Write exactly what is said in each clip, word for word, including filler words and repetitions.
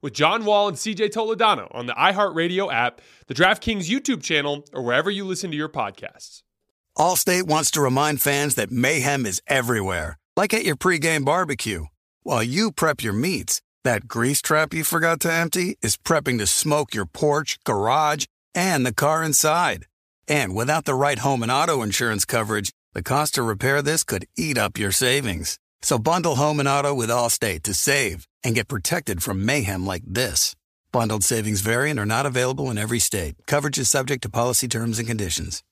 with John Wall and C J. Toledano on the iHeartRadio app, the DraftKings YouTube channel, or wherever you listen to your podcasts. Allstate wants to remind fans that mayhem is everywhere, like at your pregame barbecue. While you prep your meats, that grease trap you forgot to empty is prepping to smoke your porch, garage, and the car inside. And without the right home and auto insurance coverage, the cost to repair this could eat up your savings. So bundle home and auto with Allstate to save and get protected from mayhem like this. Bundled savings variant are not available in every state. Coverage is subject to policy terms and conditions.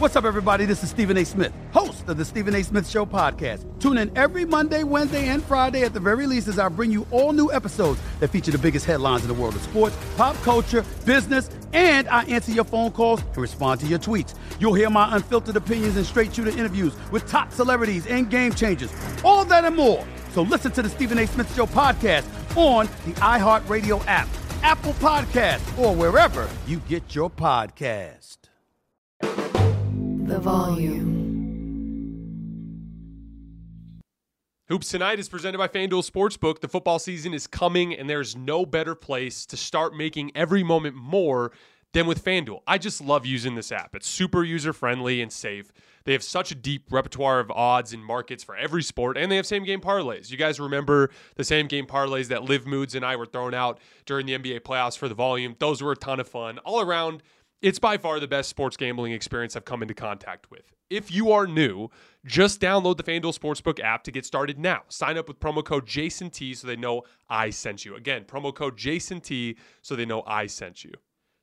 What's up, everybody? This is Stephen A. Smith, host of the Stephen A. Smith Show podcast. Tune in every Monday, Wednesday, and Friday at the very least as I bring you all new episodes that feature the biggest headlines in the world of sports, pop culture, business, and I answer your phone calls and respond to your tweets. You'll hear my unfiltered opinions and straight-shooter interviews with top celebrities and game changers. All that and more. So listen to the Stephen A. Smith Show podcast on the iHeartRadio app, Apple Podcasts, or wherever you get your podcast. The Volume. Hoops Tonight is presented by FanDuel Sportsbook. The football season is coming, and there's no better place to start making every moment more than with FanDuel. I just love using this app. It's super user-friendly and safe. They have such a deep repertoire of odds and markets for every sport, and they have same-game parlays. You guys remember the same-game parlays that Liv Moods and I were throwing out during the N B A playoffs for the Volume? Those were a ton of fun. All around, it's by far the best sports gambling experience I've come into contact with. If you are new, just download the FanDuel Sportsbook app to get started now. Sign up with promo code Jason T so they know I sent you. Again, promo code Jason T so they know I sent you.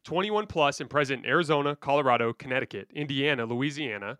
twenty-one plus and present in Arizona, Colorado, Connecticut, Indiana, Louisiana,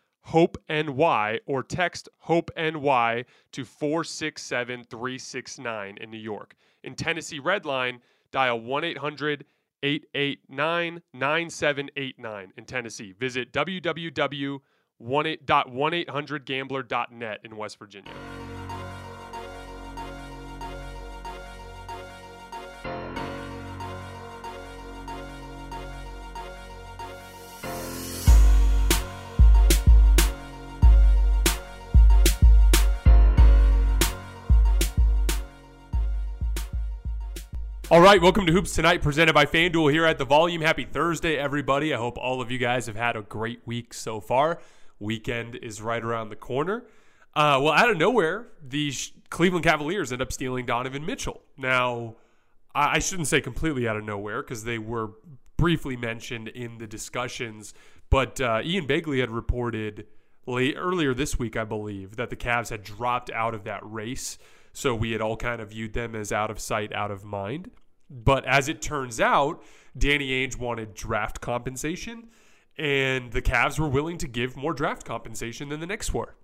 HOPE-NY or text HOPE-NY to four six seven three six nine in New York. In Tennessee Redline, dial one eight hundred eight eight nine nine seven eight nine in Tennessee. Visit w w w dot one eight hundred gambler dot net in West Virginia. All right, welcome to Hoops Tonight, presented by FanDuel here at The Volume. Happy Thursday, everybody. I hope all of you guys have had a great week so far. Weekend is right around the corner. Uh, well, out of nowhere, the Sh- Cleveland Cavaliers end up stealing Donovan Mitchell. Now, I, I shouldn't say completely out of nowhere because they were briefly mentioned in the discussions, but uh, Ian Bagley had reported late- earlier this week, I believe, that the Cavs had dropped out of that race, so we had all kind of viewed them as out of sight, out of mind. But as it turns out, Danny Ainge wanted draft compensation, and the Cavs were willing to give more draft compensation than the Knicks were.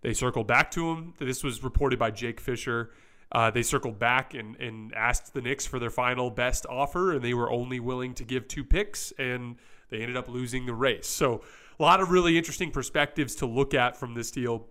They circled back to him. This was reported by Jake Fisher. Uh, they circled back and, and asked the Knicks for their final best offer, and they were only willing to give two picks, and they ended up losing the race. So a lot of really interesting perspectives to look at from this deal.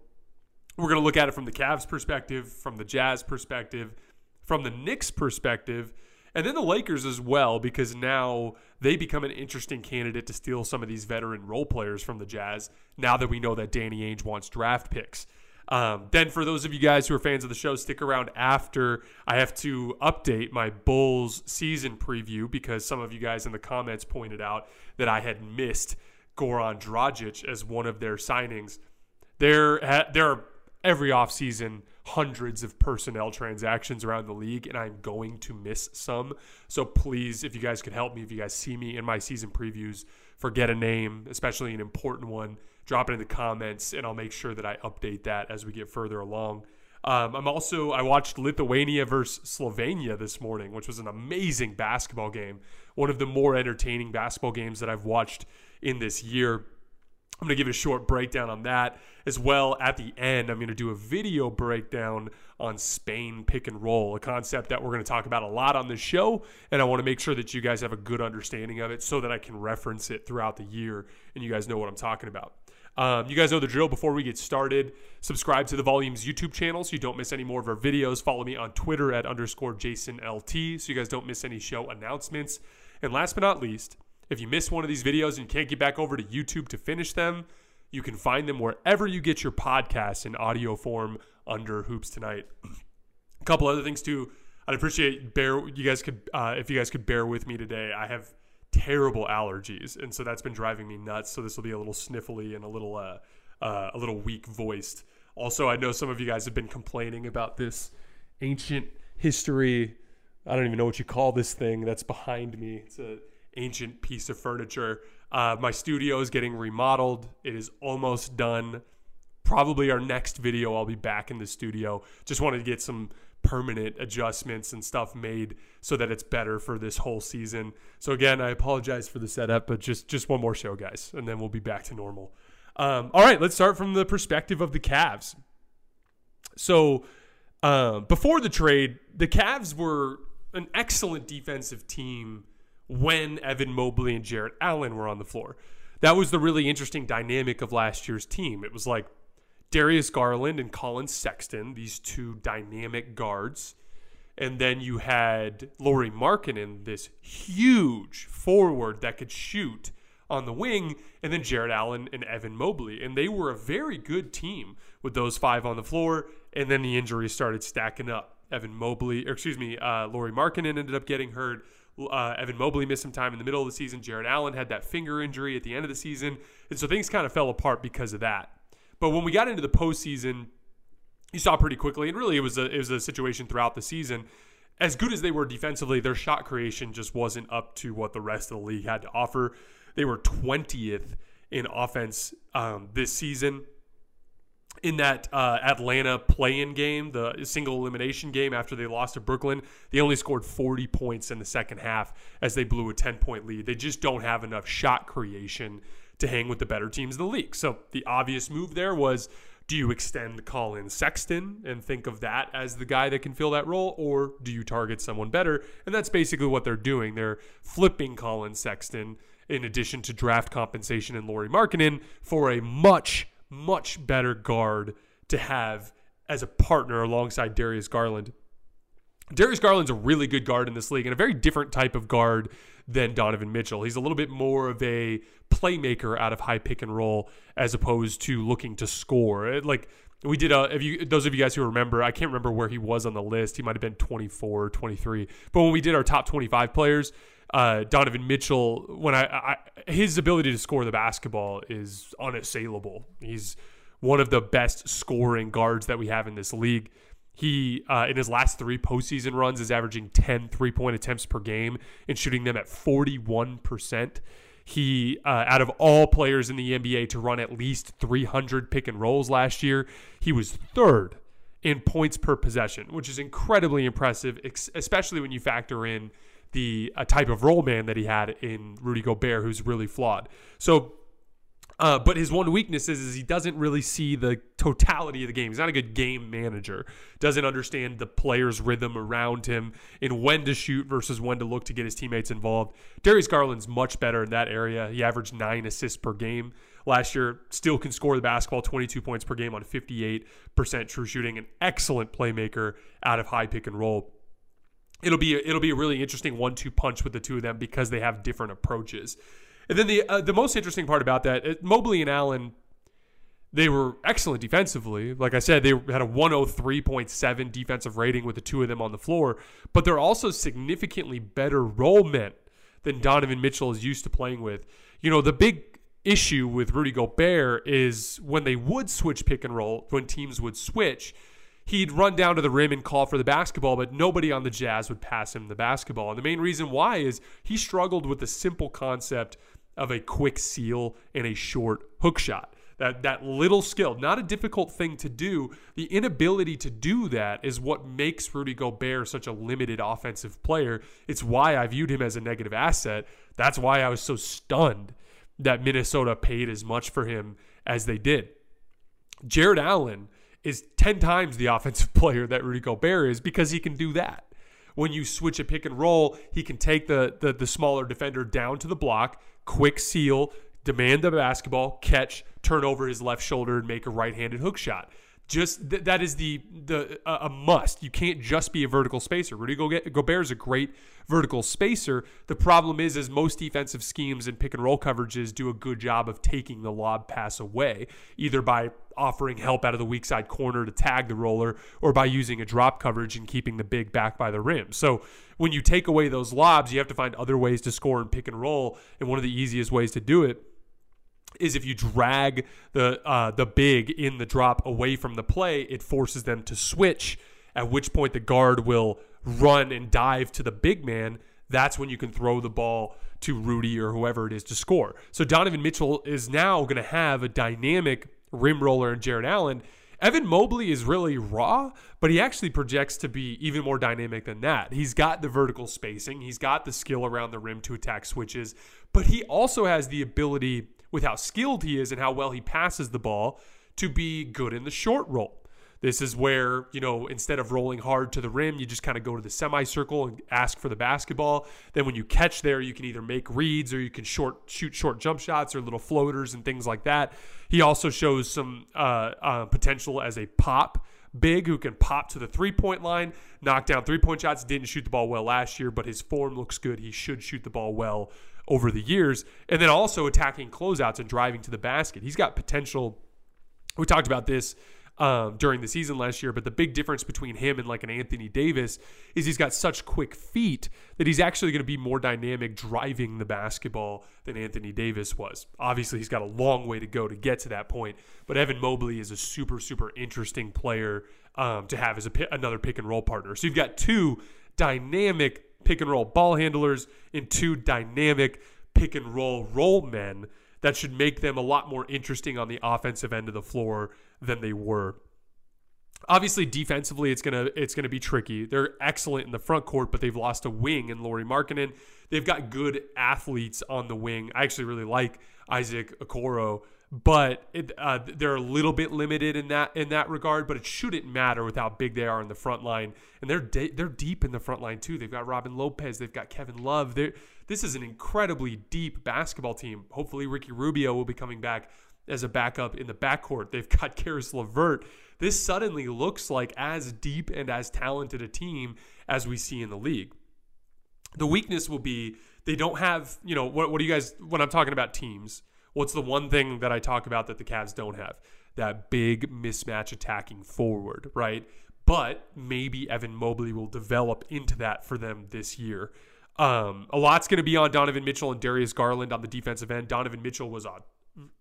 We're going to look at it from the Cavs' perspective, from the Jazz perspective, from the Knicks' perspective, and then the Lakers as well, because now they become an interesting candidate to steal some of these veteran role players from the Jazz now that we know that Danny Ainge wants draft picks. Um, then for those of you guys who are fans of the show, stick around after I have to update my Bulls season preview, because some of you guys in the comments pointed out that I had missed Goran Dragic as one of their signings. There, ha- there are every offseason hundreds of personnel transactions around the league, and I'm going to miss some. So please, if you guys could help me, if you guys see me in my season previews, forget a name, especially an important one, drop it in the comments, and I'll make sure that I update that as we get further along. Um, I'm also, I watched Lithuania versus Slovenia this morning, which was an amazing basketball game. One of the more entertaining basketball games that I've watched in this year. I'm going to give a short breakdown on that as well. At the end, I'm going to do a video breakdown on Spain pick and roll, a concept that we're going to talk about a lot on this show. And I want to make sure that you guys have a good understanding of it so that I can reference it throughout the year and you guys know what I'm talking about. Um, you guys know the drill. Before we get started, subscribe to the Volume's YouTube channel so you don't miss any more of our videos. Follow me on Twitter at underscore JasonLT so you guys don't miss any show announcements. And last but not least, if you miss one of these videos and you can't get back over to YouTube to finish them, you can find them wherever you get your podcasts in audio form under Hoops Tonight. A couple other things too. I'd appreciate bear you guys could uh, if you guys could bear with me today. I have terrible allergies, and so that's been driving me nuts. So this will be a little sniffly and a little uh, uh, a little weak voiced. Also, I know some of you guys have been complaining about this ancient history. I don't even know what you call this thing that's behind me. It's a ancient piece of furniture. Uh, my studio is getting remodeled. It is almost done. Probably our next video, I'll be back in the studio. Just wanted to get some permanent adjustments and stuff made so that it's better for this whole season. So again, I apologize for the setup, but just, just one more show, guys, and then we'll be back to normal. Um, all right, let's start from the perspective of the Cavs. So uh, before the trade, the Cavs were an excellent defensive team when Evan Mobley and Jarrett Allen were on the floor. That was the really interesting dynamic of last year's team. It was like Darius Garland and Colin Sexton, these two dynamic guards. And then you had Lauri Markkanen, this huge forward that could shoot on the wing, and then Jarrett Allen and Evan Mobley. And they were a very good team with those five on the floor, and then the injuries started stacking up. Evan Mobley, or excuse me, uh, Lauri Markkanen ended up getting hurt. Uh, Evan Mobley missed some time in the middle of the season. Jarrett Allen had that finger injury at the end of the season. And so things kind of fell apart because of that. But when we got into the postseason, you saw pretty quickly, and really it was a, it was a situation throughout the season, as good as they were defensively, their shot creation just wasn't up to what the rest of the league had to offer. They were twentieth in offense um, this season. In that uh, Atlanta play-in game, the single elimination game after they lost to Brooklyn, they only scored forty points in the second half as they blew a ten-point lead. They just don't have enough shot creation to hang with the better teams in the league. So the obvious move there was, do you extend Colin Sexton and think of that as the guy that can fill that role, or do you target someone better? And that's basically what they're doing. They're flipping Colin Sexton in addition to draft compensation and Lauri Markkanen for a much much better guard to have as a partner alongside Darius Garland. Darius Garland's a really good guard in this league and a very different type of guard than Donovan Mitchell. He's a little bit more of a playmaker out of high pick and roll as opposed to looking to score. Like we did, a, if you those of you guys who remember, I can't remember where he was on the list. He might have been twenty-four, twenty-three. But when we did our top twenty-five players, Uh, Donovan Mitchell, when I, I his ability to score the basketball is unassailable. He's one of the best scoring guards that we have in this league. He, uh, in his last three postseason runs, is averaging ten three-point attempts per game and shooting them at forty-one percent. He, uh, out of all players in the N B A to run at least three hundred pick and rolls last year, he was third in points per possession, which is incredibly impressive, especially when you factor in the a type of role man that he had in Rudy Gobert, who's really flawed. So, uh, but his one weakness is, is he doesn't really see the totality of the game. He's not a good game manager. Doesn't understand the player's rhythm around him and when to shoot versus when to look to get his teammates involved. Darius Garland's much better in that area. He averaged nine assists per game last year. Still can score the basketball, twenty-two points per game on fifty-eight percent true shooting. An excellent playmaker out of high pick and roll. It'll be a, it'll be a really interesting one two punch with the two of them because they have different approaches. And then the uh, the most interesting part about that, Mobley and Allen, They were excellent defensively. Like I said, they had a one oh three point seven defensive rating with the two of them on the floor, but they're also significantly better role men than Donovan Mitchell is used to playing with. You know, the big issue with Rudy Gobert is when they would switch pick and roll, when teams would switch, he'd run down to the rim and call for the basketball, but nobody on the Jazz would pass him the basketball. And the main reason why is he struggled with the simple concept of a quick seal and a short hook shot. That that little skill, not a difficult thing to do. The inability to do that is what makes Rudy Gobert such a limited offensive player. It's why I viewed him as a negative asset. That's why I was so stunned that Minnesota paid as much for him as they did. Jarrett Allen is ten times the offensive player that Rudy Gobert is because he can do that. When you switch a pick and roll, he can take the the, the smaller defender down to the block, quick seal, demand the basketball, catch, turn over his left shoulder, and make a right-handed hook shot. Just th- that is the the uh, a must. You can't just be a vertical spacer. Rudy Gobert is a great vertical spacer. The problem is, is most defensive schemes and pick and roll coverages do a good job of taking the lob pass away, either by offering help out of the weak side corner to tag the roller, or by using a drop coverage and keeping the big back by the rim. So when you take away those lobs, you have to find other ways to score in pick and roll, and one of the easiest ways to do it is if you drag the uh, the big in the drop away from the play, it forces them to switch, at which point the guard will run and dive to the big man. That's when you can throw the ball to Rudy or whoever it is to score. So Donovan Mitchell is now going to have a dynamic rim roller in Jarrett Allen. Evan Mobley is really raw, but he actually projects to be even more dynamic than that. He's got the vertical spacing. He's got the skill around the rim to attack switches, but he also has the ability, with how skilled he is and how well he passes the ball, to be good in the short roll. This is where, you know, instead of rolling hard to the rim, you just kind of go to the semicircle and ask for the basketball. Then when you catch there, you can either make reads or you can short shoot short jump shots or little floaters and things like that. He also shows some uh, uh, potential as a pop big who can pop to the three-point line, knock down three-point shots. Didn't shoot the ball well last year, but his form looks good. He should shoot the ball well over the years, and then also attacking closeouts and driving to the basket. He's got potential. We talked about this um, during the season last year, but the big difference between him and like an Anthony Davis is he's got such quick feet that he's actually going to be more dynamic driving the basketball than Anthony Davis was. Obviously, he's got a long way to go to get to that point, but Evan Mobley is a super, super interesting player um, to have as a, another pick and roll partner. So you've got two dynamic pick and roll ball handlers and two dynamic pick and roll roll men that should make them a lot more interesting on the offensive end of the floor than they were. Obviously, defensively, it's gonna it's gonna be tricky. They're excellent in the front court, but they've lost a wing in Lauri Markkanen. They've got good athletes on the wing. I actually really like Isaac Okoro, but it, uh, they're a little bit limited in that in that regard. But it shouldn't matter with how big they are in the front line, and they're de- they're deep in the front line too. They've got Robin Lopez, they've got Kevin Love. They're, this is an incredibly deep basketball team. Hopefully, Ricky Rubio will be coming back as a backup in the backcourt. They've got Karis LeVert. This suddenly looks like as deep and as talented a team as we see in the league. The weakness will be they don't have, you know, what what do you guys, when I'm talking about teams, what's the one thing that I talk about that the Cavs don't have? That big mismatch attacking forward, right? But maybe Evan Mobley will develop into that for them this year. Um, a lot's going to be on Donovan Mitchell and Darius Garland on the defensive end. Donovan Mitchell was on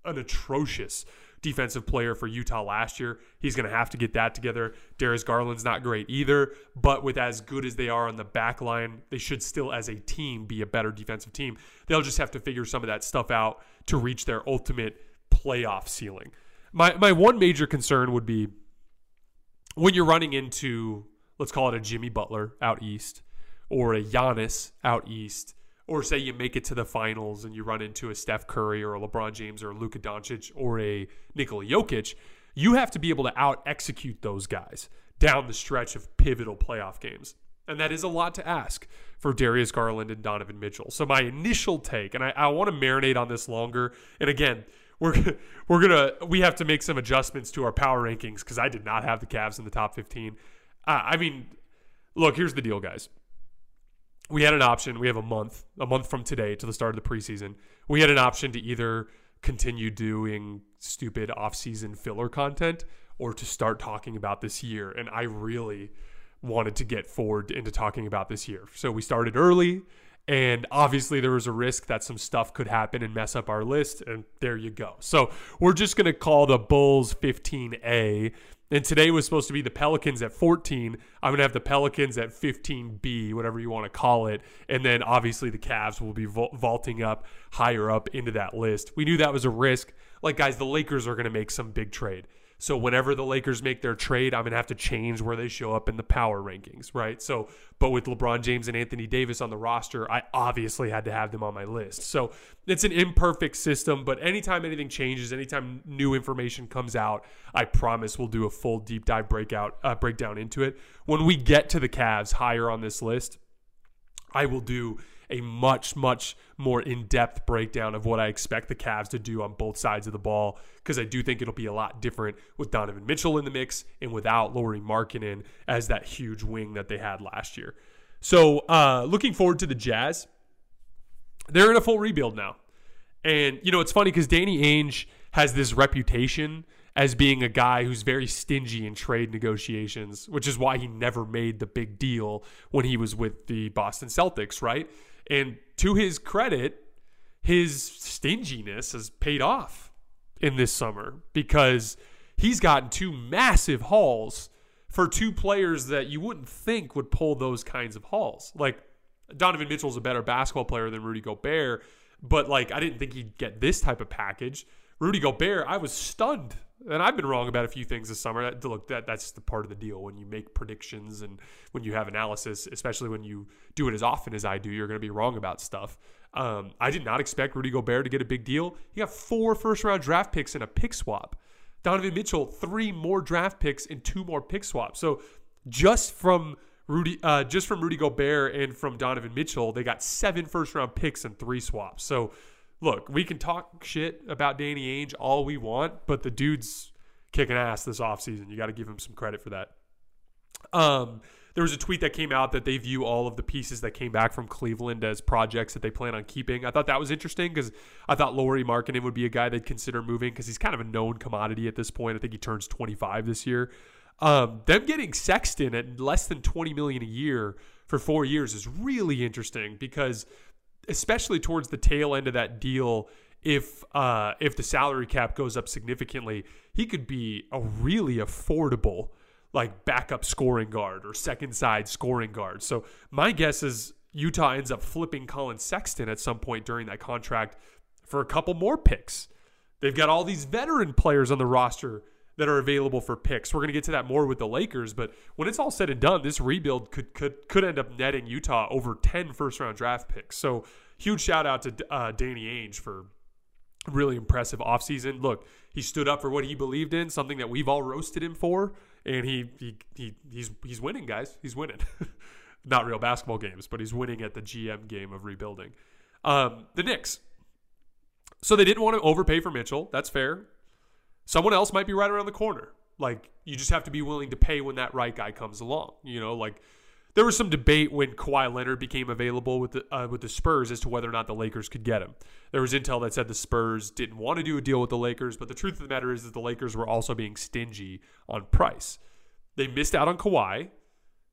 an atrocious defensive player for Utah last year. He's going to have to get that together. Darius Garland's not great either, but with as good as they are on the back line, they should still as a team be a better defensive team. They'll just have to figure some of that stuff out to reach their ultimate playoff ceiling. My my one major concern would be when you're running into, let's call it a Jimmy Butler out east or a Giannis out east, or say you make it to the finals and you run into a Steph Curry or a LeBron James or a Luka Doncic or a Nikola Jokic, you have to be able to out-execute those guys down the stretch of pivotal playoff games. And that is a lot to ask for Darius Garland and Donovan Mitchell. So my initial take, and I, I want to marinate on this longer, and again, We're we're gonna we have to make some adjustments to our power rankings because I did not have the Cavs in the top fifteen. Uh, I mean, look, here's the deal, guys. We had an option. We have a month, a month from today to the start of the preseason. We had an option to either continue doing stupid off-season filler content or to start talking about this year. And I really wanted to get forward into talking about this year. So we started early, and obviously there was a risk that some stuff could happen and mess up our list, and there you go. So we're just going to call the Bulls fifteen A, and today was supposed to be the Pelicans at fourteen. I'm going to have the Pelicans at fifteen B, whatever you want to call it. And then obviously the Cavs will be vaulting up higher up into that list. We knew that was a risk. Like, guys, the Lakers are going to make some big trade. So whenever the Lakers make their trade, I'm going to have to change where they show up in the power rankings, right? So, but with LeBron James and Anthony Davis on the roster, I obviously had to have them on my list. So it's an imperfect system, but anytime anything changes, anytime new information comes out, I promise we'll do a full deep dive breakout uh, breakdown into it. When we get to the Cavs higher on this list, I will do a much, much more in-depth breakdown of what I expect the Cavs to do on both sides of the ball, because I do think it'll be a lot different with Donovan Mitchell in the mix and without Lauri Markkanen as that huge wing that they had last year. So uh, looking forward to the Jazz. They're in a full rebuild now. And, you know, it's funny because Danny Ainge has this reputation as being a guy who's very stingy in trade negotiations, which is why he never made the big deal when he was with the Boston Celtics, right? And to his credit, his stinginess has paid off in this summer because he's gotten two massive hauls for two players that you wouldn't think would pull those kinds of hauls. Like, Donovan Mitchell's a better basketball player than Rudy Gobert, but, like, I didn't think he'd get this type of package. Rudy Gobert, I was stunned. And I've been wrong about a few things this summer. That, look, that, that's the part of the deal when you make predictions and when you have analysis, especially when you do it as often as I do, you're going to be wrong about stuff. Um, I did not expect Rudy Gobert to get a big deal. He got four first-round draft picks and a pick swap. Donovan Mitchell, three more draft picks and two more pick swaps. So just from Rudy, uh, just from Rudy Gobert and from Donovan Mitchell, they got seven first-round picks and three swaps. So look, we can talk shit about Danny Ainge all we want, but the dude's kicking ass this offseason. You got to give him some credit for that. Um, there was a tweet that came out that they view all of the pieces that came back from Cleveland as projects that they plan on keeping. I thought that was interesting because I thought Lauri Markkanen would be a guy they'd consider moving because he's kind of a known commodity at this point. I think he turns twenty-five this year. Um, them getting Sexton at less than twenty million dollars a year for four years is really interesting because – especially towards the tail end of that deal, if uh, if the salary cap goes up significantly, he could be a really affordable, like, backup scoring guard or second side scoring guard. So my guess is Utah ends up flipping Colin Sexton at some point during that contract for a couple more picks. They've got all these veteran players on the roster that are available for picks. We're going to get to that more with the Lakers, but when it's all said and done, this rebuild could could could end up netting Utah over ten first-round draft picks. So huge shout-out to uh, Danny Ainge for really impressive offseason. Look, he stood up for what he believed in, something that we've all roasted him for, and he he, he he's he's winning, guys. He's winning. Not real basketball games, but he's winning at the G M game of rebuilding. Um, the Knicks. So they didn't want to overpay for Mitchell. That's fair. Someone else might be right around the corner. Like, you just have to be willing to pay when that right guy comes along. You know, like, there was some debate when Kawhi Leonard became available with the uh, with the Spurs as to whether or not the Lakers could get him. There was intel that said the Spurs didn't want to do a deal with the Lakers, but the truth of the matter is that the Lakers were also being stingy on price. They missed out on Kawhi.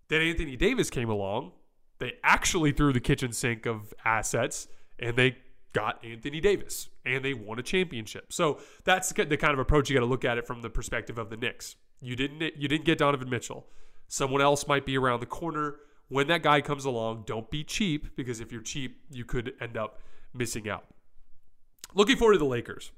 Then Anthony Davis came along. They actually threw the kitchen sink of assets, and they got Anthony Davis, and they won a championship. So that's the kind of approach you got to look at it from the perspective of the Knicks. You didn't you didn't get Donovan Mitchell. Someone else might be around the corner. When that guy comes along, don't be cheap, because if you're cheap, you could end up missing out. Looking forward to the Lakers.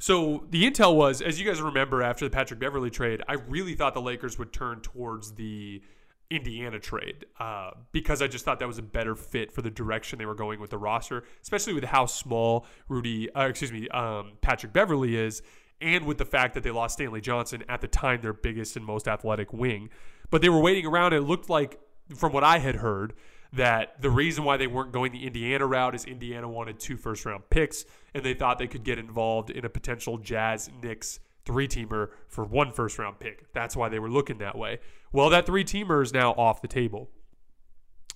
So the intel was, as you guys remember, after the Patrick Beverley trade, I really thought the Lakers would turn towards the Indiana trade uh, because I just thought that was a better fit for the direction they were going with the roster, especially with how small Rudy, uh, excuse me, um, Patrick Beverley is, and with the fact that they lost Stanley Johnson, at the time their biggest and most athletic wing. But they were waiting around, and it looked like, from what I had heard, that the reason why they weren't going the Indiana route is Indiana wanted two first-round picks, and they thought they could get involved in a potential Jazz-Knicks three-teamer for one first-round pick. That's why they were looking that way. Well, that three-teamer is now off the table.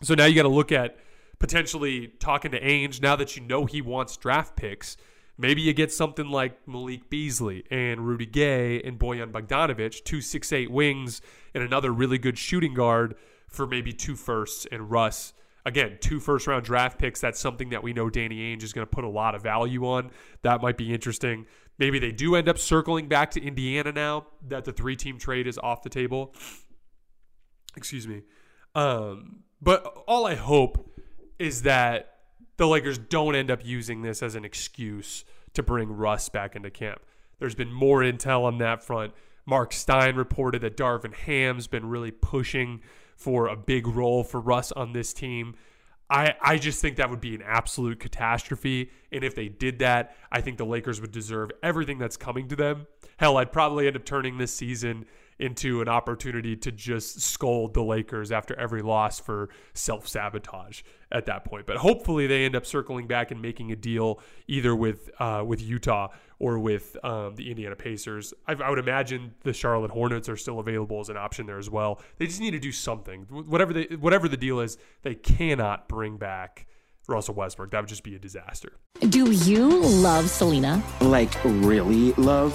So now you got to look at potentially talking to Ainge now that you know he wants draft picks. Maybe you get something like Malik Beasley and Rudy Gay and Bojan Bogdanovic, two six eight wings and another really good shooting guard for maybe two firsts and Russ. Again, two first-round draft picks. That's something that we know Danny Ainge is going to put a lot of value on. That might be interesting. Maybe they do end up circling back to Indiana now that the three-team trade is off the table. Excuse me. Um, but all I hope is that the Lakers don't end up using this as an excuse to bring Russ back into camp. There's been more intel on that front. Mark Stein reported that Darvin Ham's been really pushing for a big role for Russ on this team. I, I just think that would be an absolute catastrophe. And if they did that, I think the Lakers would deserve everything that's coming to them. Hell, I'd probably end up turning this season into an opportunity to just scold the Lakers after every loss for self-sabotage at that point. But hopefully they end up circling back and making a deal either with uh, with Utah or with um, the Indiana Pacers. I, I would imagine the Charlotte Hornets are still available as an option there as well. They just need to do something. Whatever, they, whatever the deal is, they cannot bring back Russell Westbrook. That would just be a disaster. Do you love Selena? Like, really love?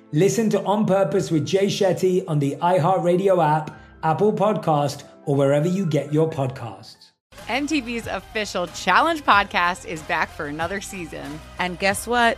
Listen to On Purpose with Jay Shetty on the iHeartRadio app, Apple Podcast, or wherever you get your podcasts. M T V's official Challenge podcast is back for another season. And guess what?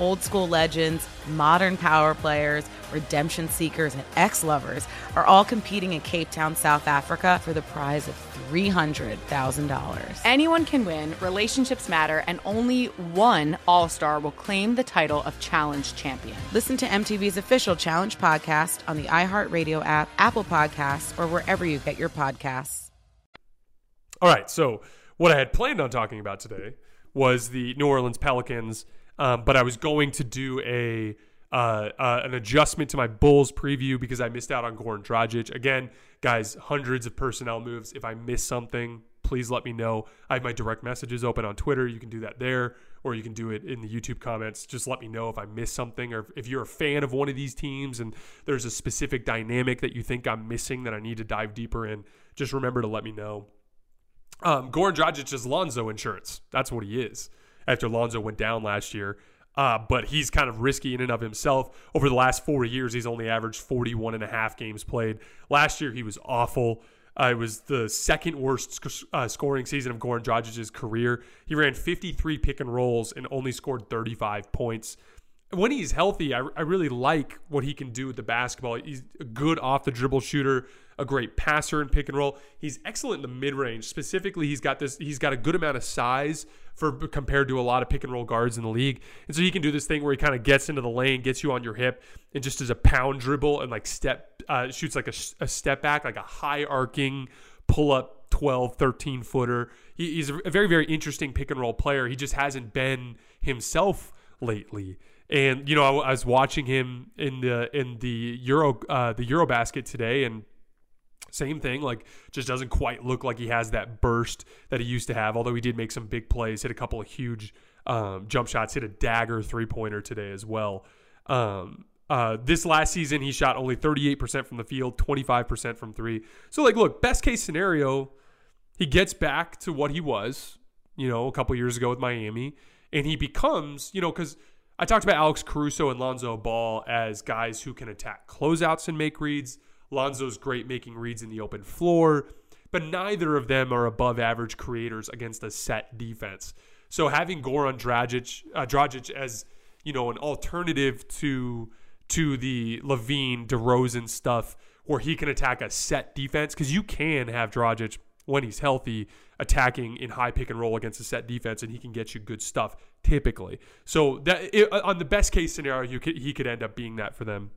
Old school legends, modern power players, redemption seekers, and ex-lovers are all competing in Cape Town, South Africa for the prize of three hundred thousand dollars. Anyone can win, relationships matter, and only one All-Star will claim the title of Challenge Champion. Listen to M T V's official Challenge podcast on the iHeartRadio app, Apple Podcasts, or wherever you get your podcasts. All right, so what I had planned on talking about today was the New Orleans Pelicans, um, but I was going to do a Uh, uh, an adjustment to my Bulls preview because I missed out on Goran Dragic. Again, guys, hundreds of personnel moves. If I miss something, please let me know. I have my direct messages open on Twitter. You can do that there, or you can do it in the YouTube comments. Just let me know if I miss something, or if you're a fan of one of these teams and there's a specific dynamic that you think I'm missing that I need to dive deeper in. Just remember to let me know. Um, Goran Dragic is Lonzo insurance. That's what he is after Lonzo went down last year. Uh, but he's kind of risky in and of himself. Over the last four years, he's only averaged forty-one and a half games played. Last year, he was awful. Uh, it was the second worst sc- uh, scoring season of Goran Dragic's career. He ran fifty-three pick and rolls and only scored thirty-five points. When he's healthy, I, I really like what he can do with the basketball. He's a good off-the-dribble shooter, a great passer in pick and roll. He's excellent in the mid-range. Specifically, he's got this. He's got a good amount of size for compared to a lot of pick and roll guards in the league. And so he can do this thing where he kind of gets into the lane, gets you on your hip, and just does a pound dribble and like step uh, shoots like a, a step back, like a high arcing pull up twelve, thirteen footer. He, he's a very, very interesting pick and roll player. He just hasn't been himself lately. And you know, I, I was watching him in the in the Euro uh, the Eurobasket today, and same thing, like just doesn't quite look like he has that burst that he used to have. Although he did make some big plays, hit a couple of huge um, jump shots, hit a dagger three pointer today as well. Um, uh, this last season, he shot only thirty-eight percent from the field, twenty-five percent from three. So, like, look, best case scenario, he gets back to what he was, you know, a couple years ago with Miami, and he becomes, you know, because I talked about Alex Caruso and Lonzo Ball as guys who can attack closeouts and make reads. Lonzo's great making reads in the open floor, but neither of them are above average creators against a set defense. So having Goran Dragic, uh, Dragic as, you know, an alternative to to the Levine, DeRozan stuff, where he can attack a set defense, because you can have Dragic, when he's healthy, attacking in high pick and roll against a set defense, and he can get you good stuff typically. So that it, on the best case scenario, you could, he could end up being that for them.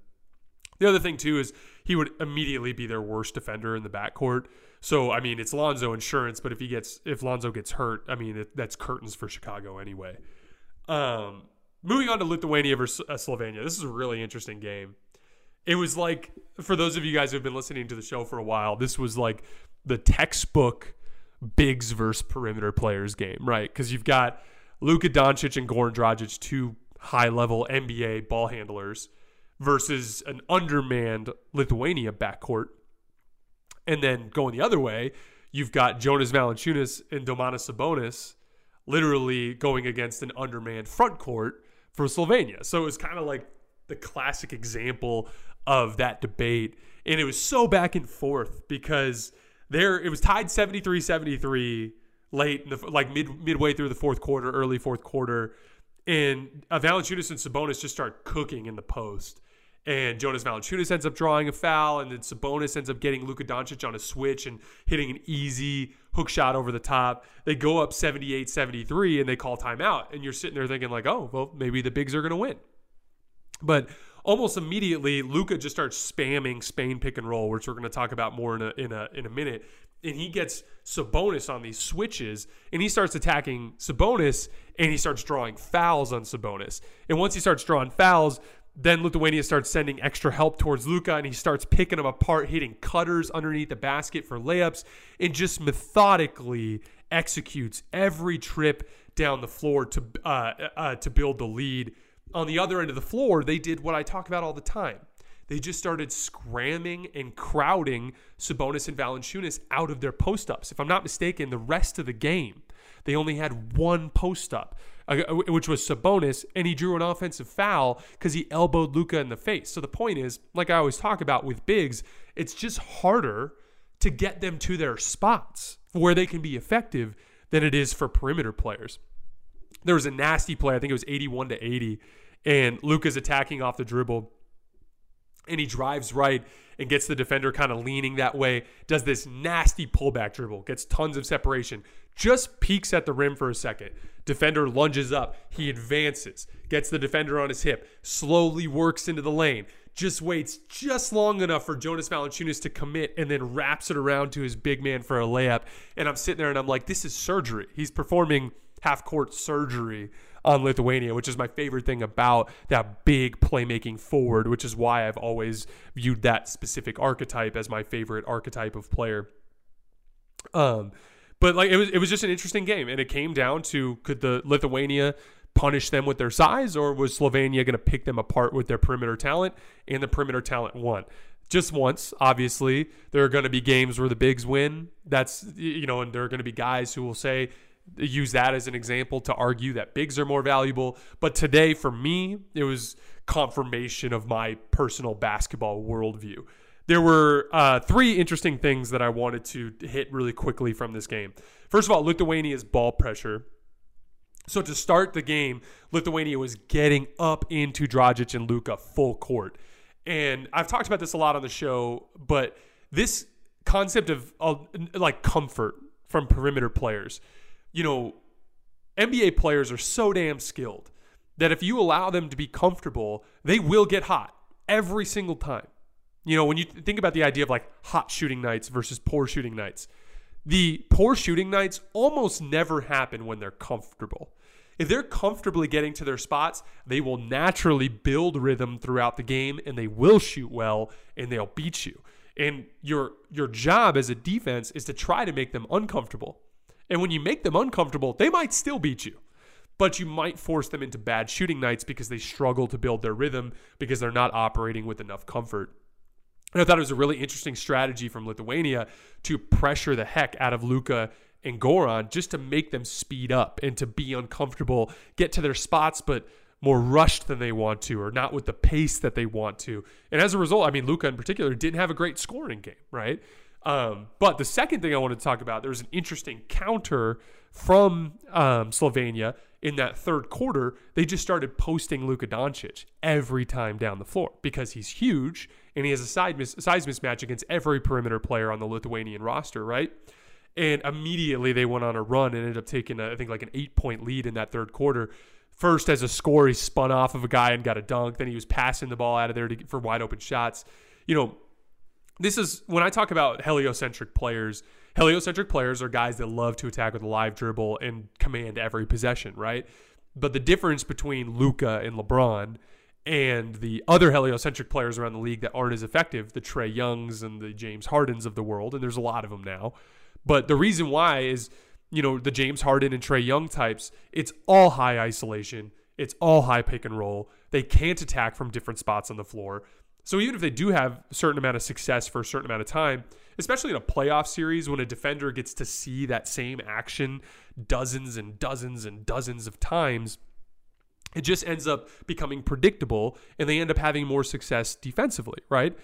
The other thing too is he would immediately be their worst defender in the backcourt. So I mean, it's Lonzo insurance, but if he gets if Lonzo gets hurt, I mean it, that's curtains for Chicago anyway. Um, moving on to Lithuania versus uh, Slovenia. This is a really interesting game. It was like, for those of you guys who've been listening to the show for a while, this was like the textbook bigs versus perimeter players game, right? Because you've got Luka Doncic and Goran Dragic, two high-level N B A ball handlers, versus an undermanned Lithuania backcourt. And then going the other way, you've got Jonas Valanciunas and Domantas Sabonis literally going against an undermanned frontcourt for Slovenia. So it was kind of like the classic example of that debate. And it was so back and forth because there it was tied seventy-three seventy-three late in the, like mid midway through the fourth quarter, early fourth quarter, and uh, Valanciunas and Sabonis just start cooking in the post, and Jonas Valanciunas ends up drawing a foul, and then Sabonis ends up getting Luka Doncic on a switch and hitting an easy hook shot over the top. They go up seventy-eight seventy-three and they call timeout, and you're sitting there thinking like, oh, well, maybe the bigs are going to win. But almost immediately, Luka just starts spamming Spain pick and roll, which we're going to talk about more in a in a in a minute. And he gets Sabonis on these switches, and he starts attacking Sabonis, and he starts drawing fouls on Sabonis. And once he starts drawing fouls, then Lithuania starts sending extra help towards Luka, and he starts picking him apart, hitting cutters underneath the basket for layups, and just methodically executes every trip down the floor to uh, uh, to build the lead. On the other end of the floor, they did what I talk about all the time. They just started scramming and crowding Sabonis and Valanciunas out of their post-ups. If I'm not mistaken, the rest of the game, they only had one post-up, which was Sabonis, and he drew an offensive foul because he elbowed Luka in the face. So the point is, like I always talk about with bigs, it's just harder to get them to their spots where they can be effective than it is for perimeter players. There was a nasty play. I think it was eighty-one to eighty, and Luka's attacking off the dribble, and he drives right and gets the defender kind of leaning that way, does this nasty pullback dribble, gets tons of separation, just peeks at the rim for a second. Defender lunges up. He advances, gets the defender on his hip, slowly works into the lane, just waits just long enough for Jonas Valanciunas to commit, and then wraps it around to his big man for a layup. And I'm sitting there and I'm like, this is surgery. He's performing half-court surgery on Lithuania, which is my favorite thing about that big playmaking forward, which is why I've always viewed that specific archetype as my favorite archetype of player. Um, but like it was, it was just an interesting game, and it came down to, could the Lithuania punish them with their size, or was Slovenia going to pick them apart with their perimeter talent? And the perimeter talent won. Just once, obviously, there are going to be games where the bigs win. That's, you know, and there are going to be guys who will say, use that as an example to argue that bigs are more valuable. But today, for me, it was confirmation of my personal basketball worldview. There were uh, three interesting things that I wanted to hit really quickly from this game. First of all, Lithuania's ball pressure. So to start the game, Lithuania was getting up into Dragic and Luka full court. And I've talked about this a lot on the show, but this concept of uh, like comfort from perimeter players. You know, N B A players are so damn skilled that if you allow them to be comfortable, they will get hot every single time. You know, when you think about the idea of like hot shooting nights versus poor shooting nights, the poor shooting nights almost never happen when they're comfortable. If they're comfortably getting to their spots, they will naturally build rhythm throughout the game, and they will shoot well, and they'll beat you. And your your job as a defense is to try to make them uncomfortable. And when you make them uncomfortable, they might still beat you, but you might force them into bad shooting nights because they struggle to build their rhythm because they're not operating with enough comfort. And I thought it was a really interesting strategy from Lithuania to pressure the heck out of Luka and Goran just to make them speed up and to be uncomfortable, get to their spots, but more rushed than they want to, or not with the pace that they want to. And as a result, I mean, Luka in particular didn't have a great scoring game, right? Um, but the second thing I wanted to talk about, there was an interesting counter from um, Slovenia in that third quarter. They just started posting Luka Doncic every time down the floor because he's huge and he has a side mis- size mismatch against every perimeter player on the Lithuanian roster, right? And immediately they went on a run and ended up taking, a, I think, like an eight-point lead in that third quarter. First, as a scorer, he spun off of a guy and got a dunk. Then he was passing the ball out of there to, for wide-open shots. You know, this is, when I talk about heliocentric players, heliocentric players are guys that love to attack with a live dribble and command every possession, right? But the difference between Luka and LeBron and the other heliocentric players around the league that aren't as effective, the Trae Youngs and the James Hardens of the world, and there's a lot of them now, but the reason why is, you know, the James Harden and Trae Young types, it's all high isolation. It's all high pick and roll. They can't attack from different spots on the floor. So even if they do have a certain amount of success for a certain amount of time, especially in a playoff series when a defender gets to see that same action dozens and dozens and dozens of times, it just ends up becoming predictable and they end up having more success defensively, right?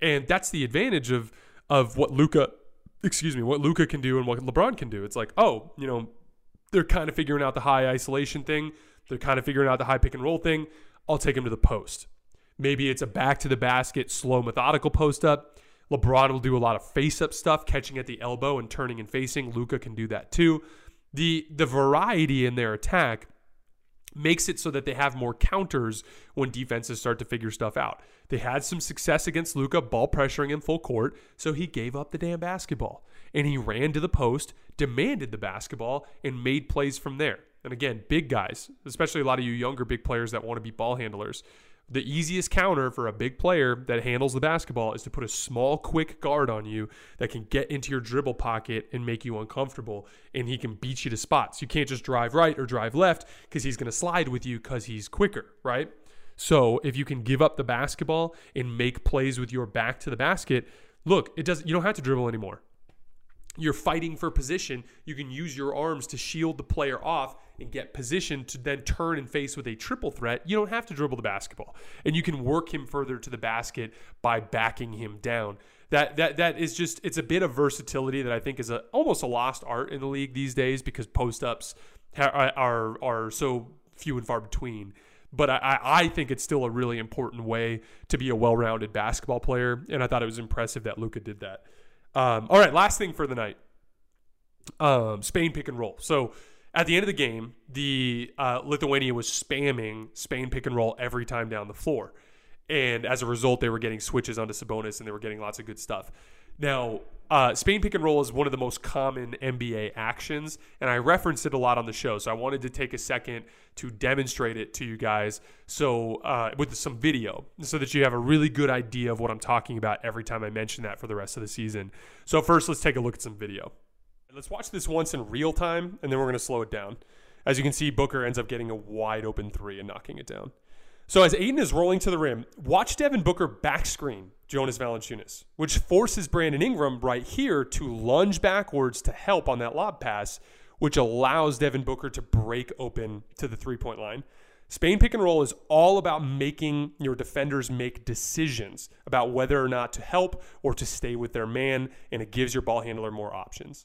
And that's the advantage of of what Luka... excuse me, what Luka can do and what LeBron can do. It's like, oh, you know, they're kind of figuring out the high isolation thing. They're kind of figuring out the high pick and roll thing. I'll take him to the post. Maybe it's a back to the basket, slow, methodical post up. LeBron will do a lot of face up stuff, catching at the elbow and turning and facing. Luka can do that too. The, the variety in their attack makes it so that they have more counters when defenses start to figure stuff out. They had some success against Luka, ball pressuring him full court, so he gave up the damn basketball. And he ran to the post, demanded the basketball, and made plays from there. And again, big guys, especially a lot of you younger big players that want to be ball handlers, the easiest counter for a big player that handles the basketball is to put a small, quick guard on you that can get into your dribble pocket and make you uncomfortable, and he can beat you to spots. You can't just drive right or drive left because he's going to slide with you because he's quicker, right? So if you can give up the basketball and make plays with your back to the basket, look, it doesn't. You don't have to dribble anymore. You're fighting for position. You can use your arms to shield the player off and get positioned to then turn and face with a triple threat. You don't have to dribble the basketball. And you can work him further to the basket by backing him down. That that that is just, it's a bit of versatility that I think is a almost a lost art in the league these days because post-ups are are, are so few and far between. But I, I think it's still a really important way to be a well-rounded basketball player. And I thought it was impressive that Luka did that. Um, all right, last thing for the night. Um, Spain pick and roll. So at the end of the game, the uh, Lithuania was spamming Spain pick and roll every time down the floor. And as a result, they were getting switches onto Sabonis and they were getting lots of good stuff. Now, uh, Spain pick and roll is one of the most common N B A actions, and I referenced it a lot on the show. So I wanted to take a second to demonstrate it to you guys so uh, with some video so that you have a really good idea of what I'm talking about every time I mention that for the rest of the season. So first, let's take a look at some video. Let's watch this once in real time, and then we're going to slow it down. As you can see, Booker ends up getting a wide open three and knocking it down. So as Aiden is rolling to the rim, watch Devin Booker back screen Jonas Valanciunas, which forces Brandon Ingram right here to lunge backwards to help on that lob pass, which allows Devin Booker to break open to the three-point line. Spain pick and roll is all about making your defenders make decisions about whether or not to help or to stay with their man, and it gives your ball handler more options.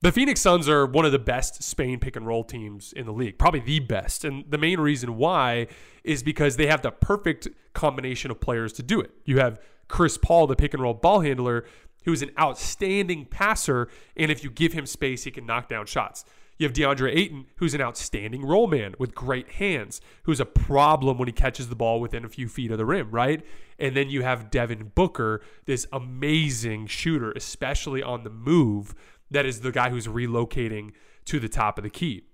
The Phoenix Suns are one of the best Spain pick and roll teams in the league, probably the best. And the main reason why is because they have the perfect combination of players to do it. You have Chris Paul, the pick and roll ball handler, who's an outstanding passer, and if you give him space, he can knock down shots. You have DeAndre Ayton, who's an outstanding roll man with great hands, who's a problem when he catches the ball within a few feet of the rim, right? And then you have Devin Booker, this amazing shooter, especially on the move, that is the guy who's relocating to the top of the key.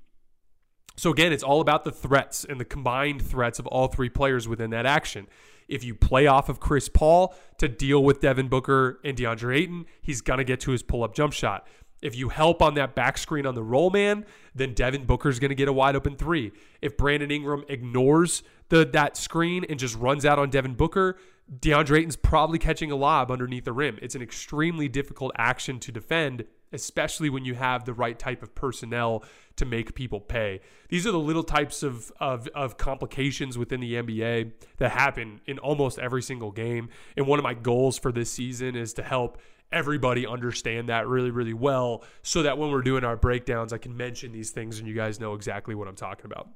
So again, it's all about the threats and the combined threats of all three players within that action. If you play off of Chris Paul to deal with Devin Booker and DeAndre Ayton, he's going to get to his pull-up jump shot. If you help on that back screen on the roll man, then Devin Booker's going to get a wide open three. If Brandon Ingram ignores the that screen and just runs out on Devin Booker, DeAndre Ayton's probably catching a lob underneath the rim. It's an extremely difficult action to defend, especially when you have the right type of personnel to make people pay. These are the little types of, of, of complications within the N B A that happen in almost every single game. And one of my goals for this season is to help everybody understand that really, really well, so that when we're doing our breakdowns, I can mention these things and you guys know exactly what I'm talking about.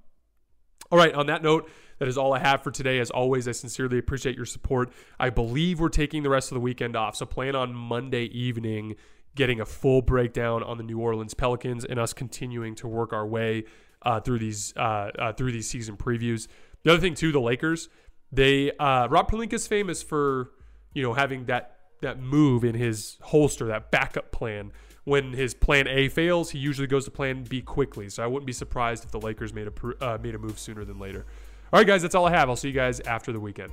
All right, on that note, that is all I have for today. As always, I sincerely appreciate your support. I believe we're taking the rest of the weekend off, so plan on Monday evening getting a full breakdown on the New Orleans Pelicans and us continuing to work our way uh, through these uh, uh, through these season previews. The other thing too, the Lakers, they uh, Rob Pelinka's famous for, you know, having that that move in his holster, that backup plan. When his plan A fails, he usually goes to plan B quickly. So I wouldn't be surprised if the Lakers made a uh, made a move sooner than later. All right, guys, that's all I have. I'll see you guys after the weekend.